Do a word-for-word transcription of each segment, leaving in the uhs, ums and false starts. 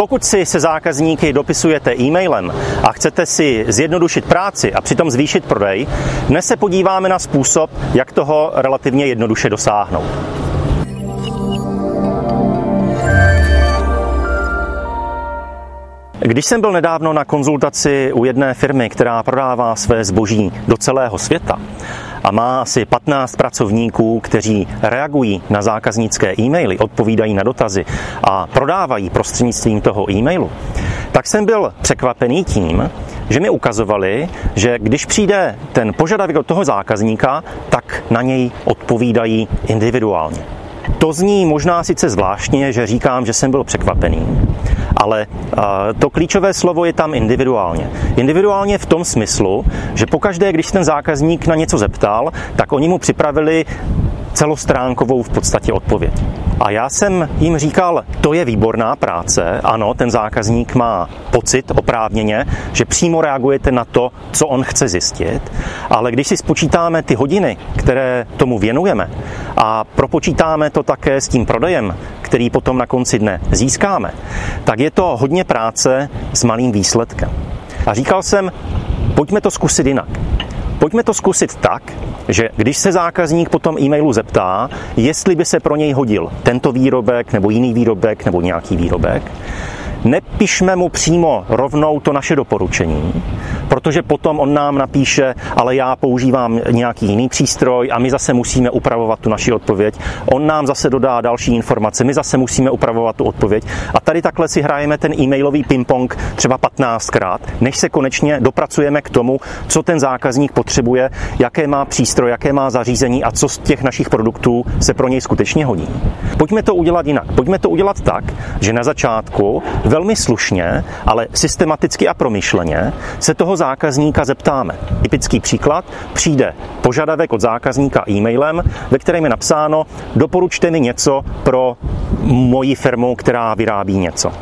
Pokud si se zákazníky dopisujete e-mailem a chcete si zjednodušit práci a přitom zvýšit prodej, dnes se podíváme na způsob, jak toho relativně jednoduše dosáhnout. Když jsem byl nedávno na konzultaci u jedné firmy, která prodává své zboží do celého světa a má asi patnáct pracovníků, kteří reagují na zákaznické e-maily, odpovídají na dotazy a prodávají prostřednictvím toho e-mailu, tak jsem byl překvapený tím, že mi ukazovali, že když přijde ten požadavek od toho zákazníka, tak na něj odpovídají individuálně. To zní možná sice zvláštně, že říkám, že jsem byl překvapený, ale to klíčové slovo je tam individuálně. Individuálně v tom smyslu, že pokaždé, když ten zákazník na něco zeptal, tak oni mu připravili celostránkovou v podstatě odpověď. A já jsem jim říkal, to je výborná práce, ano, ten zákazník má pocit oprávněně, že přímo reagujete na to, co on chce zjistit, ale když si spočítáme ty hodiny, které tomu věnujeme a propočítáme to také s tím prodejem, který potom na konci dne získáme, tak je to hodně práce s malým výsledkem. A říkal jsem, pojďme to zkusit jinak. Pojďme to zkusit tak, že když se zákazník po tom e-mailu zeptá, jestli by se pro něj hodil tento výrobek nebo jiný výrobek nebo nějaký výrobek, nepišme mu přímo rovnou to naše doporučení, protože potom on nám napíše, ale já používám nějaký jiný přístroj a my zase musíme upravovat tu naši odpověď. On nám zase dodá další informace, my zase musíme upravovat tu odpověď. A tady takhle si hrajeme ten e-mailový ping-pong třeba patnáctkrát, než se konečně dopracujeme k tomu, co ten zákazník potřebuje, jaké má přístroj, jaké má zařízení a co z těch našich produktů se pro něj skutečně hodí. Pojďme to udělat jinak. Pojďme to udělat tak, že na začátku velmi slušně, ale systematicky a promyšleně se toho zákazníka zeptáme. Typický příklad, přijde požadavek od zákazníka e-mailem, ve kterém je napsáno, doporučte mi něco pro moji firmu, která vyrábí něco.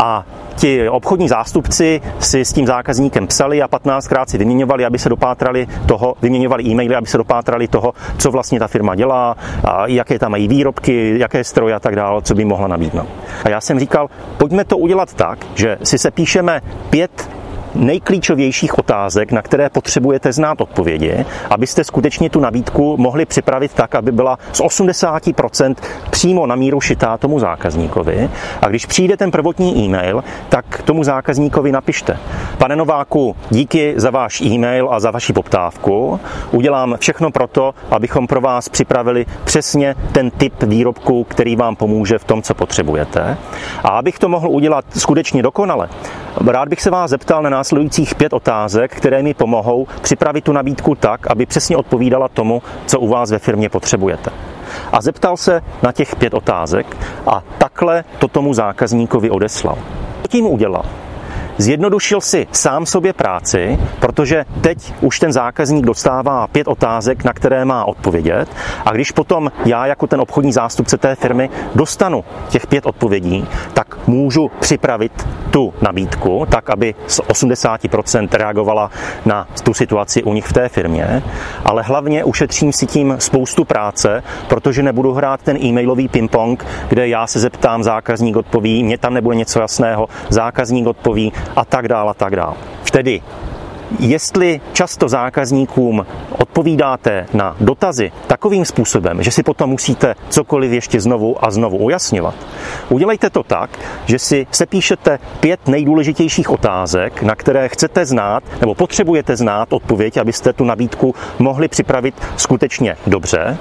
A ti obchodní zástupci si s tím zákazníkem psali a patnáctkrát si vyměňovali, aby se dopátrali toho, vyměňovali e-maily, aby se dopátrali toho, co vlastně ta firma dělá, a jaké tam mají výrobky, jaké stroje a tak dále, co by mohla nabídnout. A já jsem říkal, pojďme to udělat tak, že si se píšeme pět nejklíčovějších otázek, na které potřebujete znát odpovědi, abyste skutečně tu nabídku mohli připravit tak, aby byla z osmdesát procent přímo na míru šitá tomu zákazníkovi. A když přijde ten prvotní e-mail, tak tomu zákazníkovi napište. Pane Nováku, díky za váš e-mail a za vaši poptávku. Udělám všechno proto, abychom pro vás připravili přesně ten typ výrobku, který vám pomůže v tom, co potřebujete. A abych to mohl udělat skutečně dokonale, rád bych se vás zeptal na následujících pět otázek, které mi pomohou připravit tu nabídku tak, aby přesně odpovídala tomu, co u vás ve firmě potřebujete. A zeptal se na těch pět otázek a takhle to tomu zákazníkovi odeslal. Co tím udělal? Zjednodušil si sám sobě práci, protože teď už ten zákazník dostává pět otázek, na které má odpovědět, a když potom já jako ten obchodní zástupce té firmy dostanu těch pět odpovědí, tak můžu připravit tu nabídku tak, aby z osmdesát procent reagovala na tu situaci u nich v té firmě, ale hlavně ušetřím si tím spoustu práce, protože nebudu hrát ten e-mailový ping-pong, kde já se zeptám, zákazník odpoví, mě tam nebude něco jasného, zákazník odpoví, a tak dále, a tak dále. Tedy, jestli často zákazníkům odpovídáte na dotazy takovým způsobem, že si potom musíte cokoliv ještě znovu a znovu ujasňovat, udělejte to tak, že si sepíšete pět nejdůležitějších otázek, na které chcete znát nebo potřebujete znát odpověď, abyste tu nabídku mohli připravit skutečně dobře.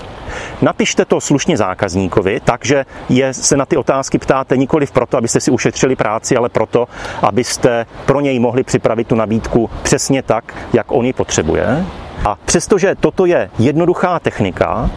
Napište to slušně zákazníkovi, takže je, se na ty otázky ptáte nikoliv proto, abyste si ušetřili práci, ale proto, abyste pro něj mohli připravit tu nabídku přesně tak, jak on ji potřebuje. A přestože toto je jednoduchá technika,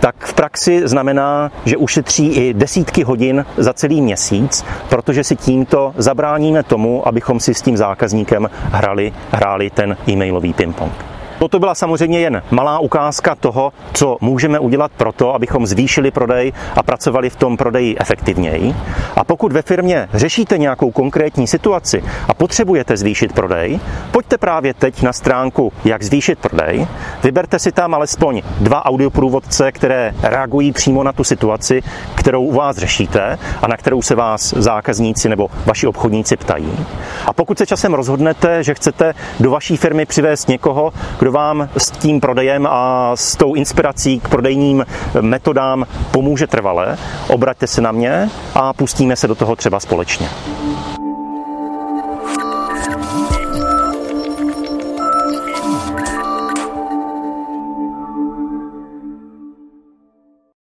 tak v praxi znamená, že ušetří i desítky hodin za celý měsíc, protože si tímto zabráníme tomu, abychom si s tím zákazníkem hrali, hráli ten e-mailový ping-pong. Toto byla samozřejmě jen malá ukázka toho, co můžeme udělat pro to, abychom zvýšili prodej a pracovali v tom prodeji efektivněji. A pokud ve firmě řešíte nějakou konkrétní situaci a potřebujete zvýšit prodej, pojďte právě teď na stránku Jak zvýšit prodej, vyberte si tam alespoň dva audioprůvodce, které reagují přímo na tu situaci, kterou u vás řešíte a na kterou se vás zákazníci nebo vaši obchodníci ptají. A pokud se časem rozhodnete, že chcete do vaší firmy přivést někoho, kdo vám s tím prodejem a s tou inspirací k prodejním metodám pomůže trvale, obraťte se na mě a pustíme se do toho třeba společně.